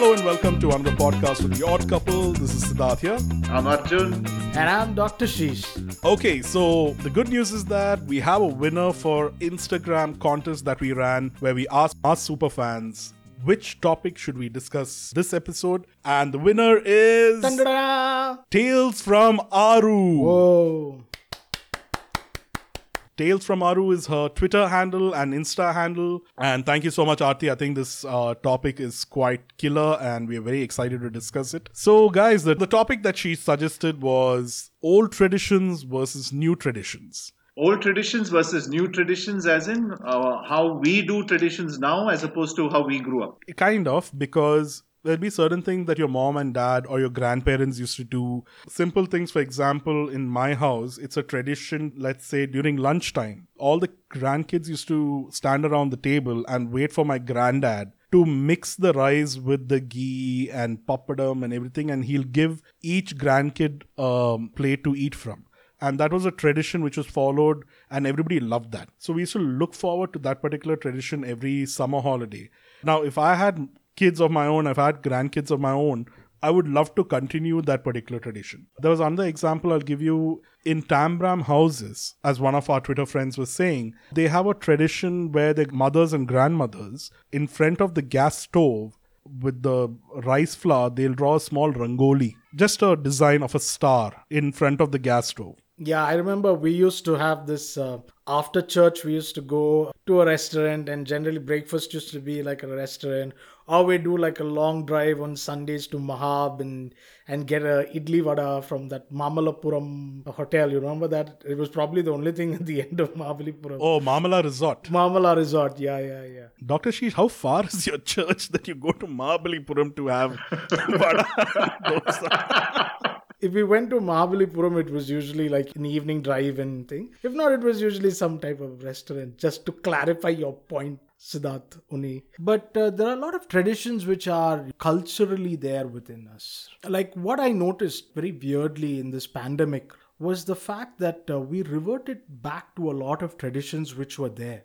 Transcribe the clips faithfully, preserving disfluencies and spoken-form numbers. Hello and welcome to another podcast with The Odd Couple. This is Siddharth here. I'm Arjun. And I'm Doctor Sheesh. Okay, so the good news is that we have a winner for Instagram contest that we ran where we asked our superfans which topic should we discuss this episode. And the winner is... Tundra! Tales from Aru. Whoa. Tales from Aru is her Twitter handle and Insta handle. And thank you so much, Aarti. I think this uh, topic is quite killer and we are very excited to discuss it. So guys, the, the topic that she suggested was old traditions versus new traditions. Old traditions versus new traditions, as in uh, how we do traditions now as opposed to how we grew up. Kind of, because there'll be certain things that your mom and dad or your grandparents used to do. Simple things, for example, in my house, it's a tradition, let's say, during lunchtime. All the grandkids used to stand around the table and wait for my granddad to mix the rice with the ghee and papadam and everything. And he'll give each grandkid a um, plate to eat from. And that was a tradition which was followed and everybody loved that. So we used to look forward to that particular tradition every summer holiday. Now, if I had... kids of my own, I've had grandkids of my own, I would love to continue that particular tradition. There was another example I'll give you. In Tambram houses, as one of our Twitter friends was saying, they have a tradition where the mothers and grandmothers, in front of the gas stove, with the rice flour, they'll draw a small rangoli, just a design of a star in front of the gas stove. Yeah, I remember we used to have this, uh, after church, we used to go to a restaurant and generally breakfast used to be like a restaurant, or we do like a long drive on Sundays to Mahab and, and get a idli vada from that Mahabalipuram hotel. You remember that? It was probably the only thing at the end of Mahabalipuram. Oh, Mamalla Resort. Mamalla Resort. Yeah, yeah, yeah. Doctor Sheesh, how far is your church that you go to Mahabalipuram to have vada dosa? If we went to Mahabalipuram, it was usually like an evening drive and thing. If not, it was usually some type of restaurant. Just to clarify your point, Siddharth Uni. But uh, there are a lot of traditions which are culturally there within us. Like what I noticed very weirdly in this pandemic was the fact that uh, we reverted back to a lot of traditions which were there.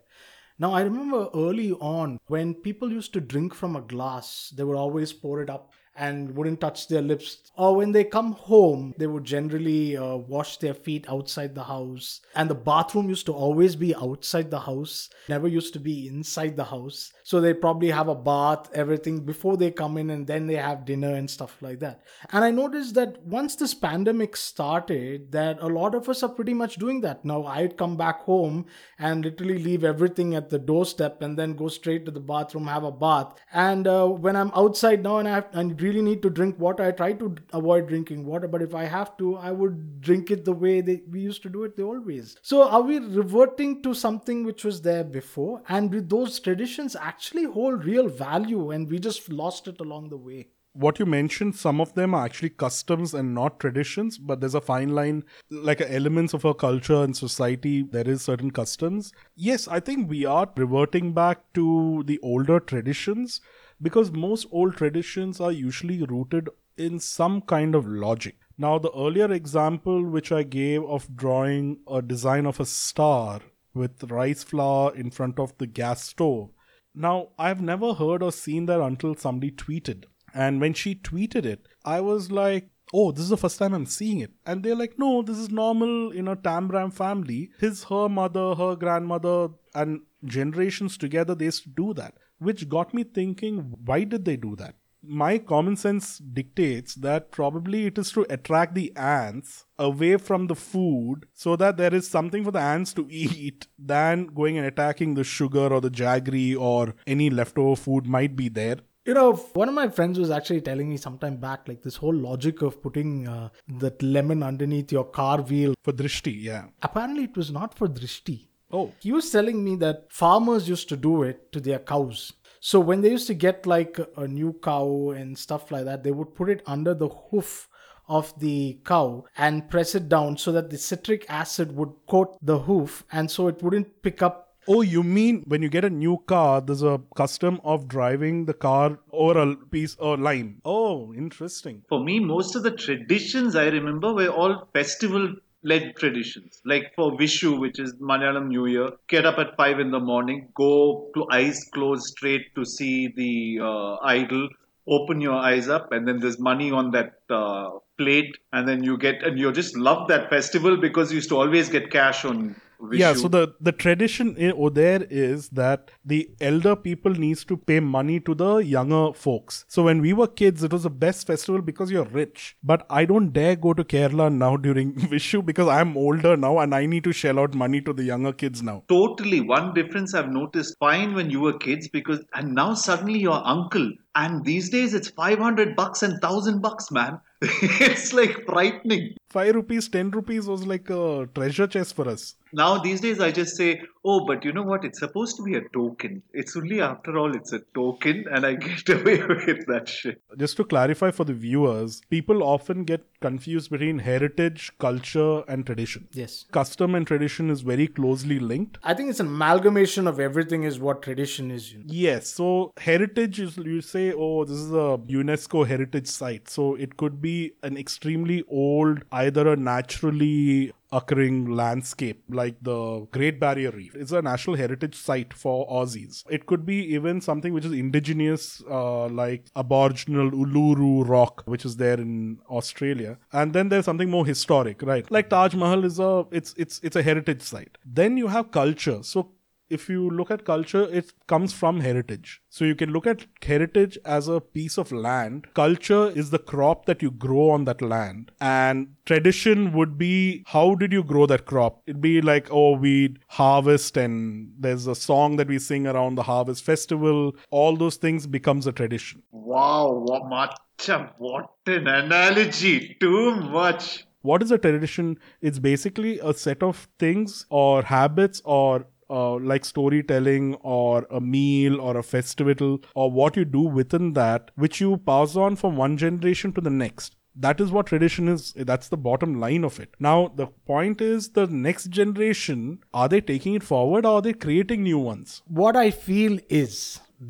Now, I remember early on when people used to drink from a glass, they would always pour it up and wouldn't touch their lips. Or when they come home, they would generally uh, wash their feet outside the house. And the bathroom used to always be outside the house, never used to be inside the house. So they probably have a bath, everything before they come in, and then they have dinner and stuff like that. And I noticed that once this pandemic started, that a lot of us are pretty much doing that. Now I'd come back home and literally leave everything at the doorstep and then go straight to the bathroom, have a bath. And uh, when I'm outside now and I have, and really need to drink water, I try to avoid drinking water, but if I have to, I would drink it the way they, we used to do it the old ways. So are we reverting to something which was there before? And with those traditions actually hold real value and we just lost it along the way. What you mentioned, some of them are actually customs and not traditions, but there's a fine line, like elements of our culture and society, there is certain customs. Yes, I think we are reverting back to the older traditions, because most old traditions are usually rooted in some kind of logic. Now, the earlier example which I gave of drawing a design of a star with rice flour in front of the gas stove. Now, I've never heard or seen that until somebody tweeted. And when she tweeted it, I was like, oh, this is the first time I'm seeing it. And they're like, no, this is normal in a Tambram family. His, her mother, her grandmother, and generations together, they used to do that. Which got me thinking, why did they do that? My common sense dictates that probably it is to attract the ants away from the food so that there is something for the ants to eat than going and attacking the sugar or the jaggery or any leftover food might be there. You know, one of my friends was actually telling me sometime back, like this whole logic of putting uh, that lemon underneath your car wheel. For Drishti, yeah. Apparently it was not for Drishti. Oh. He was telling me that farmers used to do it to their cows. So when they used to get like a new cow and stuff like that, they would put it under the hoof of the cow and press it down so that the citric acid would coat the hoof and so it wouldn't pick up. Oh, you mean when you get a new car, there's a custom of driving the car over a piece or lime. Oh, interesting. For me, most of the traditions I remember were all festival led traditions. Like for Vishu, which is Malayalam New Year, get up at five in the morning, go to eyes closed straight to see the uh, idol, open your eyes up, and then there's money on that uh, plate, and then you get, and you just love that festival because you used to always get cash on Vishu. Yeah, so the, the tradition over there is that the elder people needs to pay money to the younger folks. So when we were kids, it was the best festival because you're rich. But I don't dare go to Kerala now during Vishu because I'm older now and I need to shell out money to the younger kids now. Totally. One difference I've noticed, fine when you were kids, because and now suddenly your uncle, and these days it's five hundred bucks and one thousand bucks, man. It's like frightening. five rupees, ten rupees was like a treasure chest for us. Now these days I just say, oh, but you know what? It's supposed to be a token. It's only after all it's a token, and I get away with that shit. Just to clarify for the viewers, people often get confused between heritage, culture and tradition. Yes. Custom and tradition is very closely linked. I think it's an amalgamation of everything is what tradition is. You know? Yes. So heritage is, you say, oh, this is a UNESCO heritage site. So it could be an extremely old, either a naturally occurring landscape like the Great Barrier Reef. It's a national heritage site for Aussies. It could be even something which is indigenous, uh, like Aboriginal Uluru Rock, which is there in Australia. And then there's something more historic, right? Like Taj Mahal is a it's it's it's a heritage site. Then you have culture. So if you look at culture, it comes from heritage. So you can look at heritage as a piece of land. Culture is the crop that you grow on that land. And tradition would be, how did you grow that crop? It'd be like, oh, we harvest and there's a song that we sing around the harvest festival. All those things becomes a tradition. Wow, Matcha, what an analogy. Too much. What is a tradition? It's basically a set of things or habits or Uh, like storytelling or a meal or a festival or what you do within that, which you pass on from one generation to the next. That is what tradition is. That's the bottom line of it. Now, the point is the next generation, are they taking it forward or are they creating new ones? What I feel is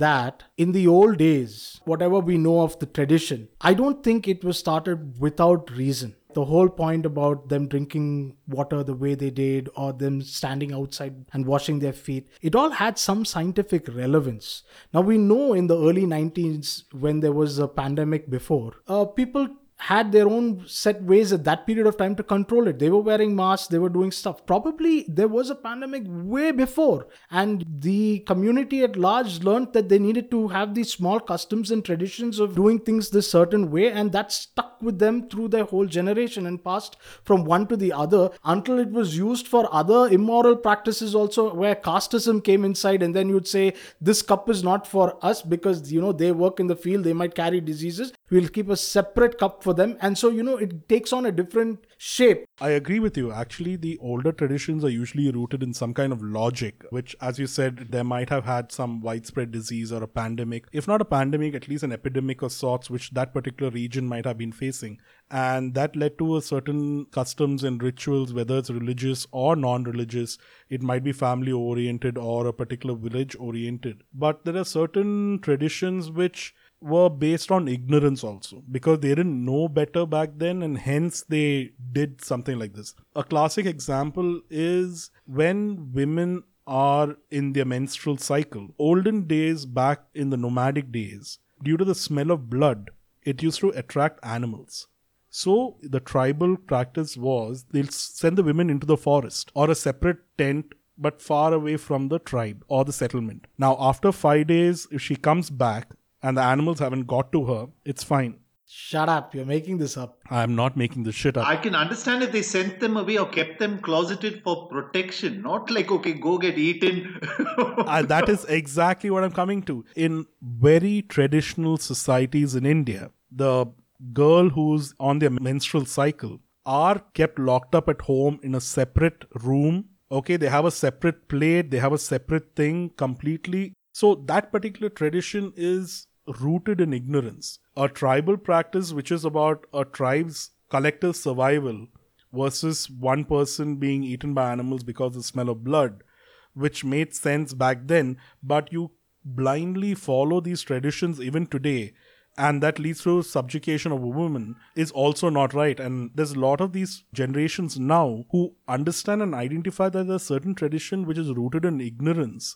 that in the old days, whatever we know of the tradition, I don't think it was started without reason. The whole point about them drinking water the way they did or them standing outside and washing their feet, it all had some scientific relevance. Now we know in the early nineteens when there was a pandemic before, uh, people had their own set ways at that period of time to control it. They were wearing masks, they were doing stuff. Probably there was a pandemic way before, and the community at large learned that they needed to have these small customs and traditions of doing things this certain way, and that stuck with them through their whole generation and passed from one to the other until it was used for other immoral practices also, where casteism came inside, and then you'd say, this cup is not for us because, you know, they work in the field, they might carry diseases. We'll keep a separate cup for them. And so, you know, it takes on a different shape. I agree with you. Actually, the older traditions are usually rooted in some kind of logic, which, as you said, there might have had some widespread disease or a pandemic. If not a pandemic, at least an epidemic of sorts, which that particular region might have been facing. And that led to a certain customs and rituals, whether it's religious or non-religious. It might be family oriented or a particular village oriented. But there are certain traditions which were based on ignorance also, because they didn't know better back then, and hence they did something like this. A classic example is when women are in their menstrual cycle. Olden days, back in the nomadic days, due to the smell of blood, it used to attract animals. So the tribal practice was they'll send the women into the forest or a separate tent, but far away from the tribe or the settlement. Now, after five days, if she comes back and the animals haven't got to her, it's fine. Shut up. You're making this up. I'm not making this shit up. I can understand if they sent them away or kept them closeted for protection. Not like, okay, go get eaten. uh, that is exactly what I'm coming to. In very traditional societies in India, the girl who's on their menstrual cycle are kept locked up at home in a separate room. Okay, they have a separate plate. They have a separate thing completely. So that particular tradition is rooted in ignorance. A tribal practice, which is about a tribe's collective survival versus one person being eaten by animals because of the smell of blood, which made sense back then. But you blindly follow these traditions even today, and that leads to subjugation of a woman is also not right. And there's a lot of these generations now who understand and identify that there's a certain tradition which is rooted in ignorance,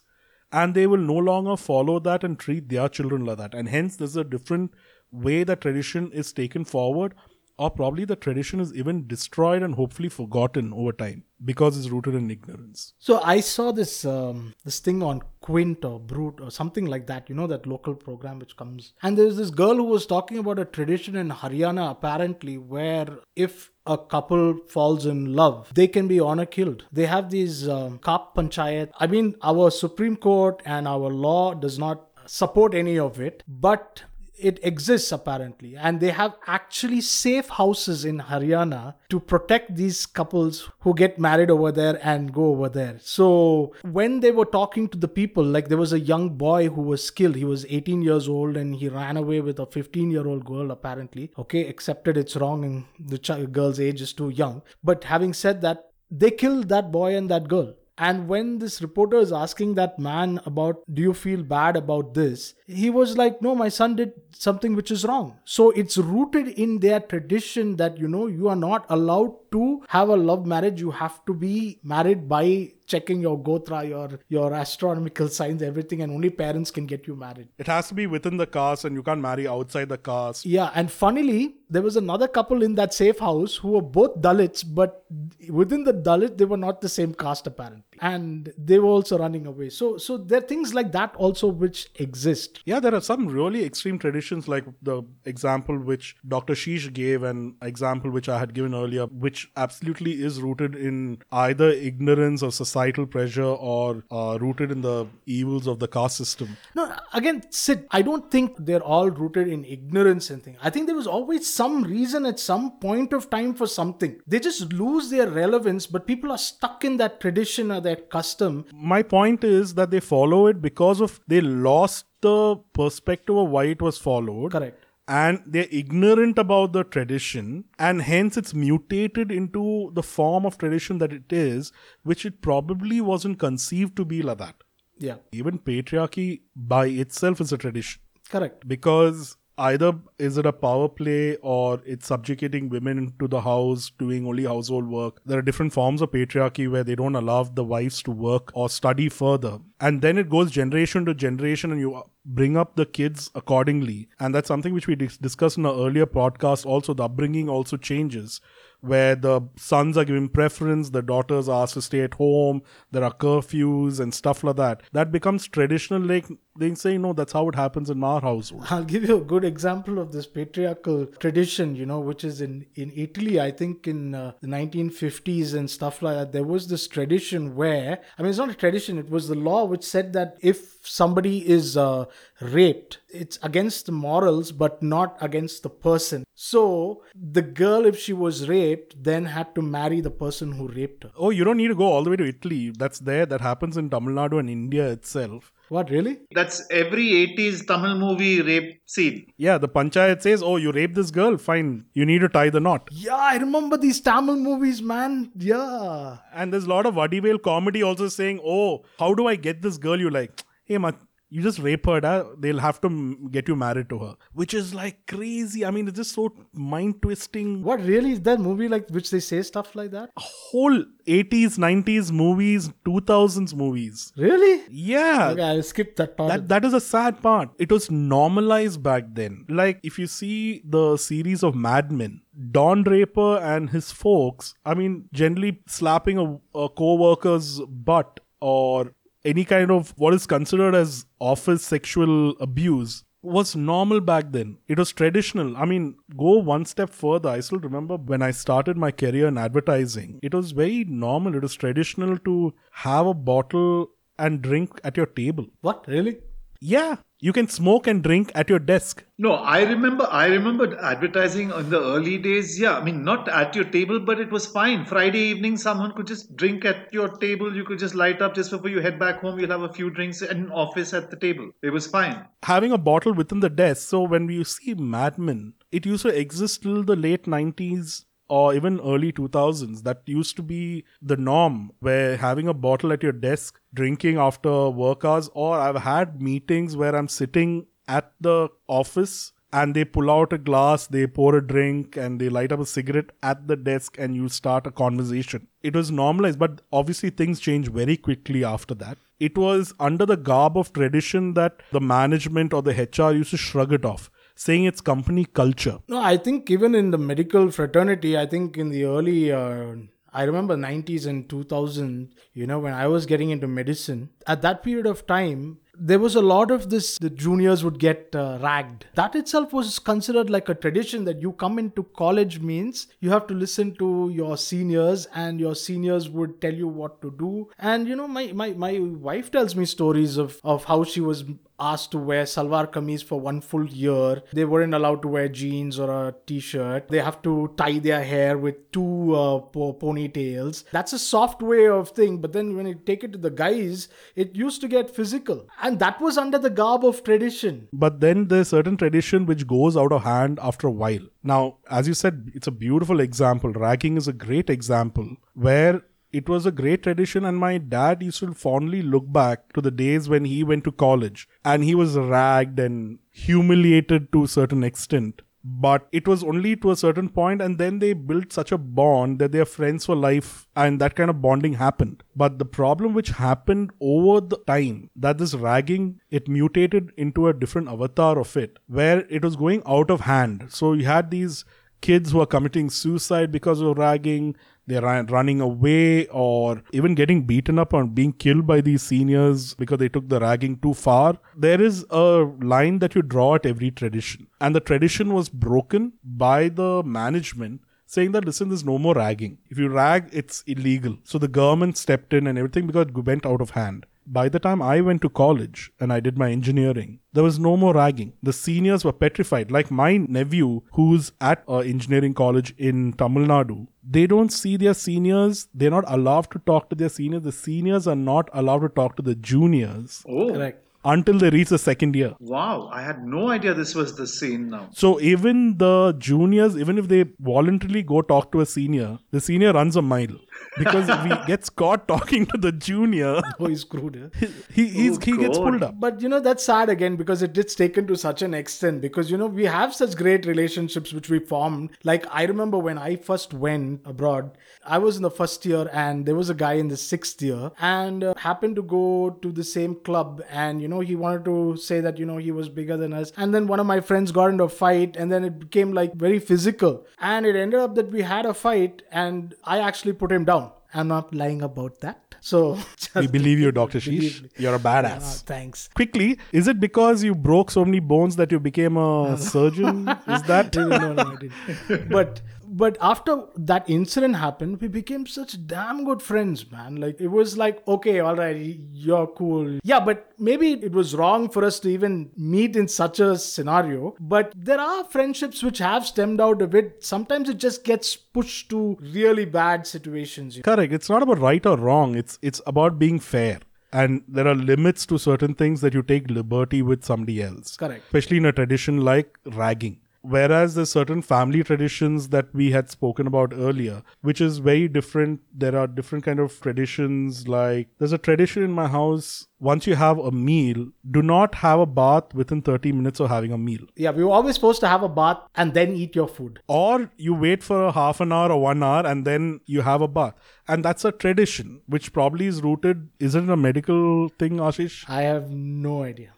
and they will no longer follow that and treat their children like that. And hence, there's a different way that tradition is taken forward, or probably the tradition is even destroyed and hopefully forgotten over time because it's rooted in ignorance. So I saw this um, this thing on Quint or Brute or something like that, you know, that local program which comes. And there's this girl who was talking about a tradition in Haryana, apparently, where if a couple falls in love, they can be honor killed. They have these um, Kap Panchayat. I mean, our Supreme Court and our law does not support any of it, but it exists apparently, and they have actually safe houses in Haryana to protect these couples who get married over there and go over there. So when they were talking to the people, like there was a young boy who was killed. He was eighteen years old and he ran away with a fifteen year old girl apparently. Okay, accepted it's wrong and the ch- girl's age is too young. But having said that, they killed that boy and that girl. And when this reporter is asking that man about, do you feel bad about this? He was like, no, my son did something which is wrong. So it's rooted in their tradition that, you know, you are not allowed to have a love marriage. You have to be married by checking your Gotra, your, your astronomical signs, everything. And only parents can get you married. It has to be within the caste and you can't marry outside the caste. Yeah. And funnily, there was another couple in that safe house who were both Dalits, but within the Dalit, they were not the same caste apparently. And they were also running away. So so there are things like that also which exist. Yeah, there are some really extreme traditions, like the example which Doctor Sheesh gave, an example which I had given earlier, which absolutely is rooted in either ignorance or societal pressure or uh, rooted in the evils of the caste system. No, again, Sid, I don't think they're all rooted in ignorance and things. I think there was always some reason at some point of time for something. They just lose their relevance, but people are stuck in that tradition or that custom. My point is that they follow it because of they lost the perspective of why it was followed. Correct. And they're ignorant about the tradition, and hence it's mutated into the form of tradition that it is, which it probably wasn't conceived to be like that. Yeah. Even patriarchy by itself is a tradition. Correct. Because either is it a power play or it's subjugating women into the house, doing only household work. There are different forms of patriarchy where they don't allow the wives to work or study further. And then it goes generation to generation and you bring up the kids accordingly. And that's something which we dis- discussed in our earlier podcast. Also, the upbringing also changes, where the sons are given preference, the daughters are asked to stay at home, there are curfews and stuff like that. That becomes traditional, like they say, no, that's how it happens in our household. I'll give you a good example of this patriarchal tradition, you know, which is in, in Italy, I think in uh, the nineteen fifties and stuff like that. There was this tradition where, I mean, it's not a tradition, it was the law which said that if somebody is uh, raped, it's against the morals, but not against the person. So the girl, if she was raped, then had to marry the person who raped her. Oh, you don't need to go all the way to Italy. That's there. That happens in Tamil Nadu and India itself. What, really? That's every eighties Tamil movie rape scene. Yeah, the panchayat says, oh, you raped this girl, fine. You need to tie the knot. Yeah, I remember these Tamil movies, man. Yeah. And there's a lot of Vadivel comedy also saying, oh, how do I get this girl you like? Hey, ma, you just rape her, da? They'll have to get you married to her. Which is like crazy. I mean, it's just so mind-twisting. What, really? Is that movie like which they say stuff like that? A whole eighties, nineties movies, two thousands movies. Really? Yeah. Okay, I'll skip that part. That, that is a sad part. It was normalized back then. Like, if you see the series of Mad Men, Don Draper and his folks, I mean, generally slapping a, a co-worker's butt or any kind of what is considered as office sexual abuse was normal back then. It was traditional. I mean, go one step further. I still remember when I started my career in advertising, it was very normal. It was traditional to have a bottle and drink at your table. What? Really? Yeah. You can smoke and drink at your desk. No, I remember I remember advertising in the early days. Yeah, I mean, not at your table, but it was fine. Friday evening, someone could just drink at your table. You could just light up just before you head back home. You'll have a few drinks in an office at the table. It was fine. Having a bottle within the desk. So when you see Mad Men, it used to exist till the late nineties. Or even early two thousands, that used to be the norm, where having a bottle at your desk, drinking after work hours. Or I've had meetings where I'm sitting at the office and they pull out a glass, they pour a drink and they light up a cigarette at the desk and you start a conversation. It was normalized, but obviously things change very quickly after that. It was under the garb of tradition that the management or the H R used to shrug it off. saying it's company culture. No, I think even in the medical fraternity, I think in the early... Uh, I remember nineties and two thousand, you know, when I was getting into medicine, at that period of time, there was a lot of this, the juniors would get uh, ragged. That itself was considered like a tradition that you come into college means you have to listen to your seniors and your seniors would tell you what to do. And, you know, my, my, my wife tells me stories of, of how she was asked to wear salwar kameez for one full year. They weren't allowed to wear jeans or a t-shirt. They have to tie their hair with two uh, po- ponytails. That's a soft way of thing. But then when you take it to the guys, it used to get physical. And that was under the garb of tradition. But then there's certain tradition which goes out of hand after a while. Now, as you said, it's a beautiful example. Ragging is a great example where it was a great tradition, and my dad used to fondly look back to the days when he went to college and he was ragged and humiliated to a certain extent. But it was only to a certain point, and then they built such a bond that they are friends for life, and that kind of bonding happened. But the problem which happened over the time, that this ragging, it mutated into a different avatar of it, where it was going out of hand. So you had these kids who are committing suicide because of ragging. They're running away or even getting beaten up or being killed by these seniors because they took the ragging too far. There is a line that you draw at every tradition. And the tradition was broken by the management saying that, listen, there's no more ragging. If you rag, it's illegal. So the government stepped in and everything because it went out of hand. By the time I went to college and I did my engineering, there was no more ragging. The seniors were petrified. Like my nephew, who's at an engineering college in Tamil Nadu, they don't see their seniors. They're not allowed to talk to their seniors. The seniors are not allowed to talk to the juniors. Oh, correct. Until they reach the second year. Wow, I had no idea this was the scene now. So even the juniors, even if they voluntarily go talk to a senior, the senior runs a mile. Because if he gets caught talking to the junior... Oh, he's screwed. Huh? He, he's, oh, he gets pulled up. But you know, that's sad again because it gets taken to such an extent. Because you know, we have such great relationships which we formed. Like I remember when I first went abroad, I was in the first year and there was a guy in the sixth year and uh, happened to go to the same club and you know, he wanted to say that, you know, he was bigger than us. And then one of my friends got into a fight and then it became like very physical. And it ended up that we had a fight and I actually put him down. I'm not lying about that. So we believe you, Doctor Sheesh. You're a badass. Oh, thanks. Quickly, is it because you broke so many bones that you became a no, no. surgeon? Is that? no, no, no, I didn't. But... But after that incident happened, we became such damn good friends, man. Like, it was like, okay, all right, you're cool. Yeah, but maybe it was wrong for us to even meet in such a scenario. But there are friendships which have stemmed out of it. Sometimes it just gets pushed to really bad situations. You know? Correct. It's not about right or wrong. It's it's about being fair. And there are limits to certain things that you take liberty with somebody else. Correct. Especially in a tradition like ragging. Whereas there's certain family traditions that we had spoken about earlier, which is very different. There are different kind of traditions. Like there's a tradition in my house. Once you have a meal, do not have a bath within thirty minutes of having a meal. Yeah, we were always supposed to have a bath and then eat your food. Or you wait for a half an hour or one hour and then you have a bath. And that's a tradition, which probably is rooted, is it a medical thing, Ashish? I have no idea.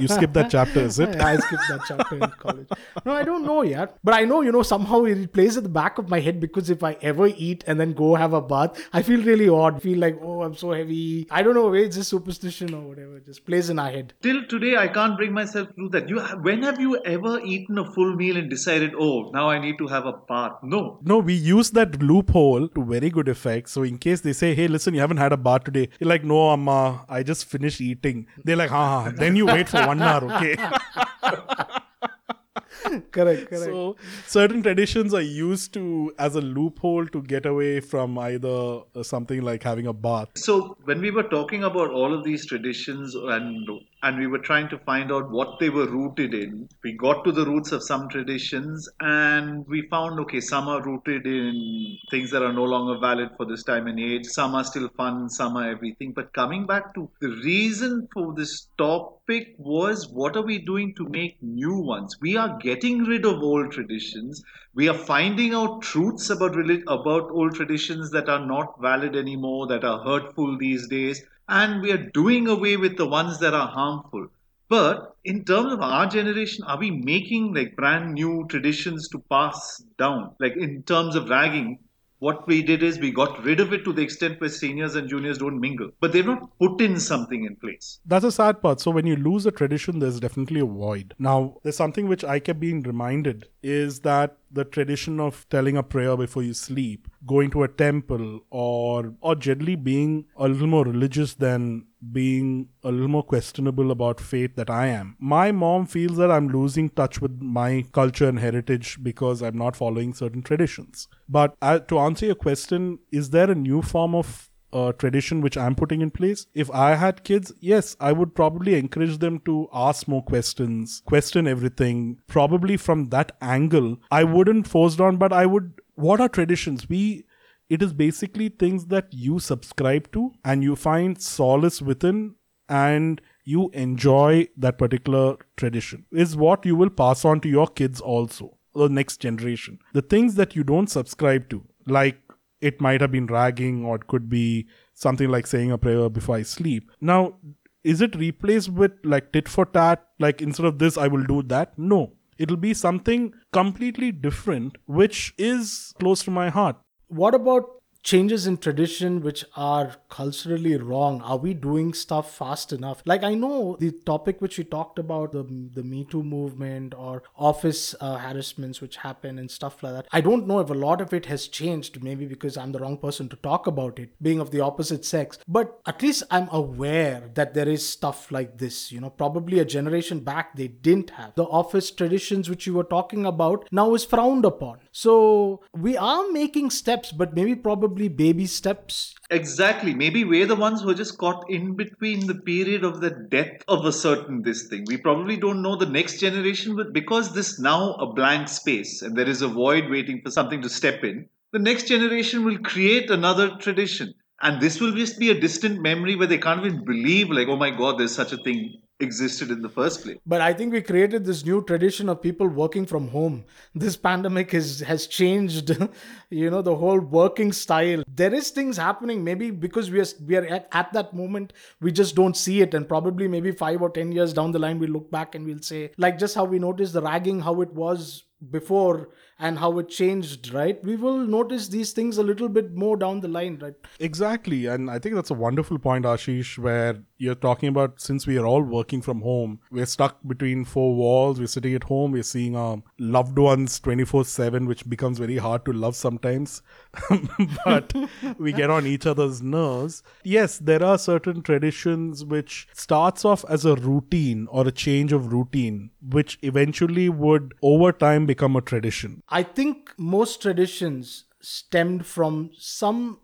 You skipped that chapter, is it? I skipped that chapter in college. No, I don't know yet. But I know, you know, somehow it plays at the back of my head because if I ever eat and then go have a bath, I feel really odd. I feel like, oh, I'm so heavy. I don't know, it's just superstition. Or whatever, just plays in our head. Till today, I can't bring myself through that. You, when have you ever eaten a full meal and decided, oh, now I need to have a bath? No. No, we use that loophole to very good effect. So in case they say, hey, listen, you haven't had a bath today. You're like, no, Amma, I just finished eating. They're like, ha, ha. Then you wait for one hour, okay? Correct, correct. So certain traditions are used to as a loophole to get away from either something like having a bath. So when we were talking about all of these traditions and and we were trying to find out what they were rooted in, we got to the roots of some traditions and we found, okay, some are rooted in things that are no longer valid for this time and age. Some are still fun, some are everything. But coming back to the reason for this topic was, what are we doing to make new ones? We are getting rid of old traditions. We are finding out truths about relig- about old traditions that are not valid anymore, that are hurtful these days. And we are doing away with the ones that are harmful. But in terms of our generation, are we making like brand new traditions to pass down? Like in terms of ragging, what we did is we got rid of it to the extent where seniors and juniors don't mingle. But they've not put in something in place. That's a sad part. So when you lose a tradition, there's definitely a void. Now, there's something which I kept being reminded is that the tradition of telling a prayer before you sleep, going to a temple, or or generally being a little more religious than being a little more questionable about faith that I am. My mom feels that I'm losing touch with my culture and heritage because I'm not following certain traditions. But uh, to answer your question, is there a new form of uh, tradition which I'm putting in place? If I had kids, yes, I would probably encourage them to ask more questions, question everything. Probably from that angle, I wouldn't force it on, but I would... What are traditions? We... It is basically things that you subscribe to and you find solace within and you enjoy that particular tradition. Is what you will pass on to your kids also, the next generation. The things that you don't subscribe to, like it might have been ragging or it could be something like saying a prayer before I sleep. Now, is it replaced with like tit for tat? Like instead of this, I will do that? No. It'll be something completely different, which is close to my heart. What about changes in tradition which are culturally wrong? Are we doing stuff fast enough? Like I know the topic which you talked about, the, the Me Too movement or office uh, harassments which happen and stuff like that. I don't know if a lot of it has changed, maybe because I'm the wrong person to talk about it, being of the opposite sex. But at least I'm aware that there is stuff like this. You know, probably a generation back they didn't have. The office traditions which you were talking about now is frowned upon. So we are making steps, but maybe probably baby steps. Exactly. Maybe we're the ones who are just caught in between the period of the death of a certain this thing. We probably don't know the next generation, but because this now a blank space and there is a void waiting for something to step in, the next generation will create another tradition. And this will just be a distant memory where they can't even believe like, oh my God, there's such a thing existed in the first place. But I think we created this new tradition of people working from home. This pandemic is, has changed, you know, the whole working style. There is things happening, maybe because we are we are at, at that moment, we just don't see it. And probably maybe five or ten years down the line, we look back and we'll say, like just how we noticed the ragging, how it was before and how it changed, right? We will notice these things a little bit more down the line, right? Exactly. And I think that's a wonderful point, Ashish, where you're talking about since we are all working from home, we're stuck between four walls, we're sitting at home, we're seeing our loved ones twenty-four seven, which becomes very hard to love sometimes. But we get on each other's nerves. Yes, there are certain traditions which starts off as a routine or a change of routine, which eventually would over time become a tradition. I think most traditions stemmed from something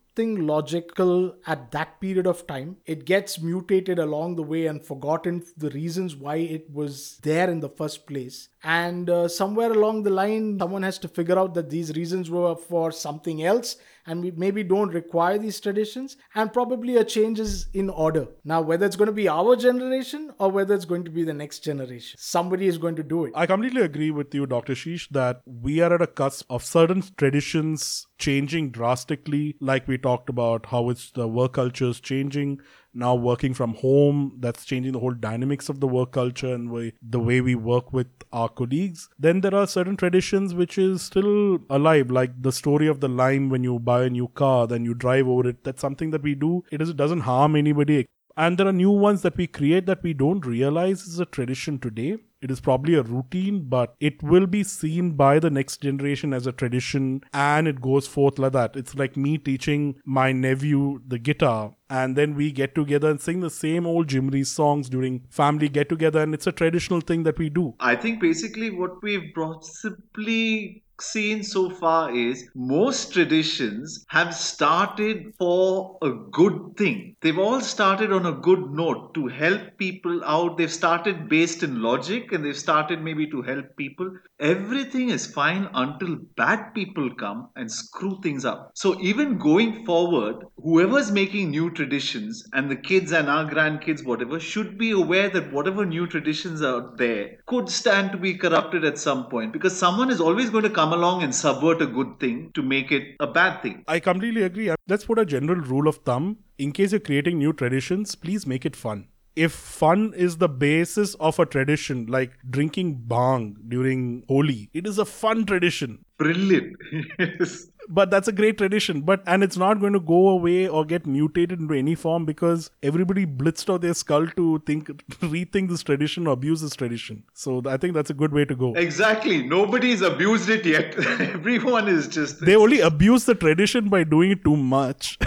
logical at that period of time. It gets mutated along the way and forgotten the reasons why it was there in the first place. And uh, somewhere along the line, someone has to figure out that these reasons were for something else and we maybe don't require these traditions, and probably a change is in order. Now, whether it's going to be our generation or whether it's going to be the next generation, somebody is going to do it. I completely agree with you, Doctor Sheesh, that we are at a cusp of certain traditions changing drastically, like we talked about how it's the work culture is changing. Now working from home, that's changing the whole dynamics of the work culture and way, the way we work with our colleagues. Then there are certain traditions which is still alive, like the story of the lime when you buy a new car, then you drive over it. That's something that we do. It is, it doesn't harm anybody. And there are new ones that we create that we don't realize is a tradition today. It is probably a routine, but it will be seen by the next generation as a tradition and it goes forth like that. It's like me teaching my nephew the guitar and then we get together and sing the same old Jim Ries songs during family get-together and it's a traditional thing that we do. I think basically what we've possibly seen so far is most traditions have started for a good thing. They've all started on a good note to help people out. They've started based in logic and they've started maybe to help people. Everything is fine until bad people come and screw things up. So even going forward, whoever's making new traditions and the kids and our grandkids, whatever, should be aware that whatever new traditions are there could stand to be corrupted at some point because someone is always going to come along and subvert a good thing to make it a bad thing. I completely agree. Let's put a general rule of thumb. In case you're creating new traditions, please make it fun. if fun is the basis of a tradition, like drinking bhang during Holi, it is a fun tradition. Brilliant. Yes. But that's a great tradition. But and it's not going to go away or get mutated into any form because everybody blitzed out their skull to think, rethink this tradition or abuse this tradition. So I think that's a good way to go. Exactly. Nobody's abused it yet. Everyone is just... They only abuse the tradition by doing it too much.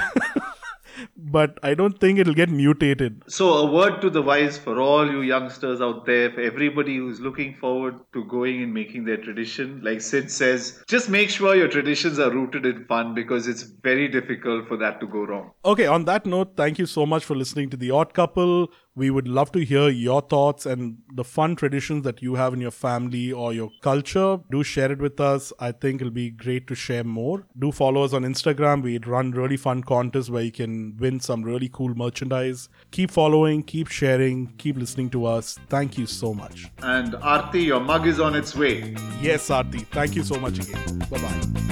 But I don't think it'll get mutated. So a word to the wise for all you youngsters out there, for everybody who's looking forward to going and making their tradition. Like Sid says, just make sure your traditions are rooted in fun because it's very difficult for that to go wrong. Okay, on that note, thank you so much for listening to The Odd Couple. We would love to hear your thoughts and the fun traditions that you have in your family or your culture. Do share it with us. I think it'll be great to share more. Do follow us on Instagram. We run really fun contests where you can win some really cool merchandise. Keep following, keep sharing, keep listening to us. Thank you so much. And Aarti, your mug is on its way. Yes, Aarti. Thank you so much again. Bye-bye.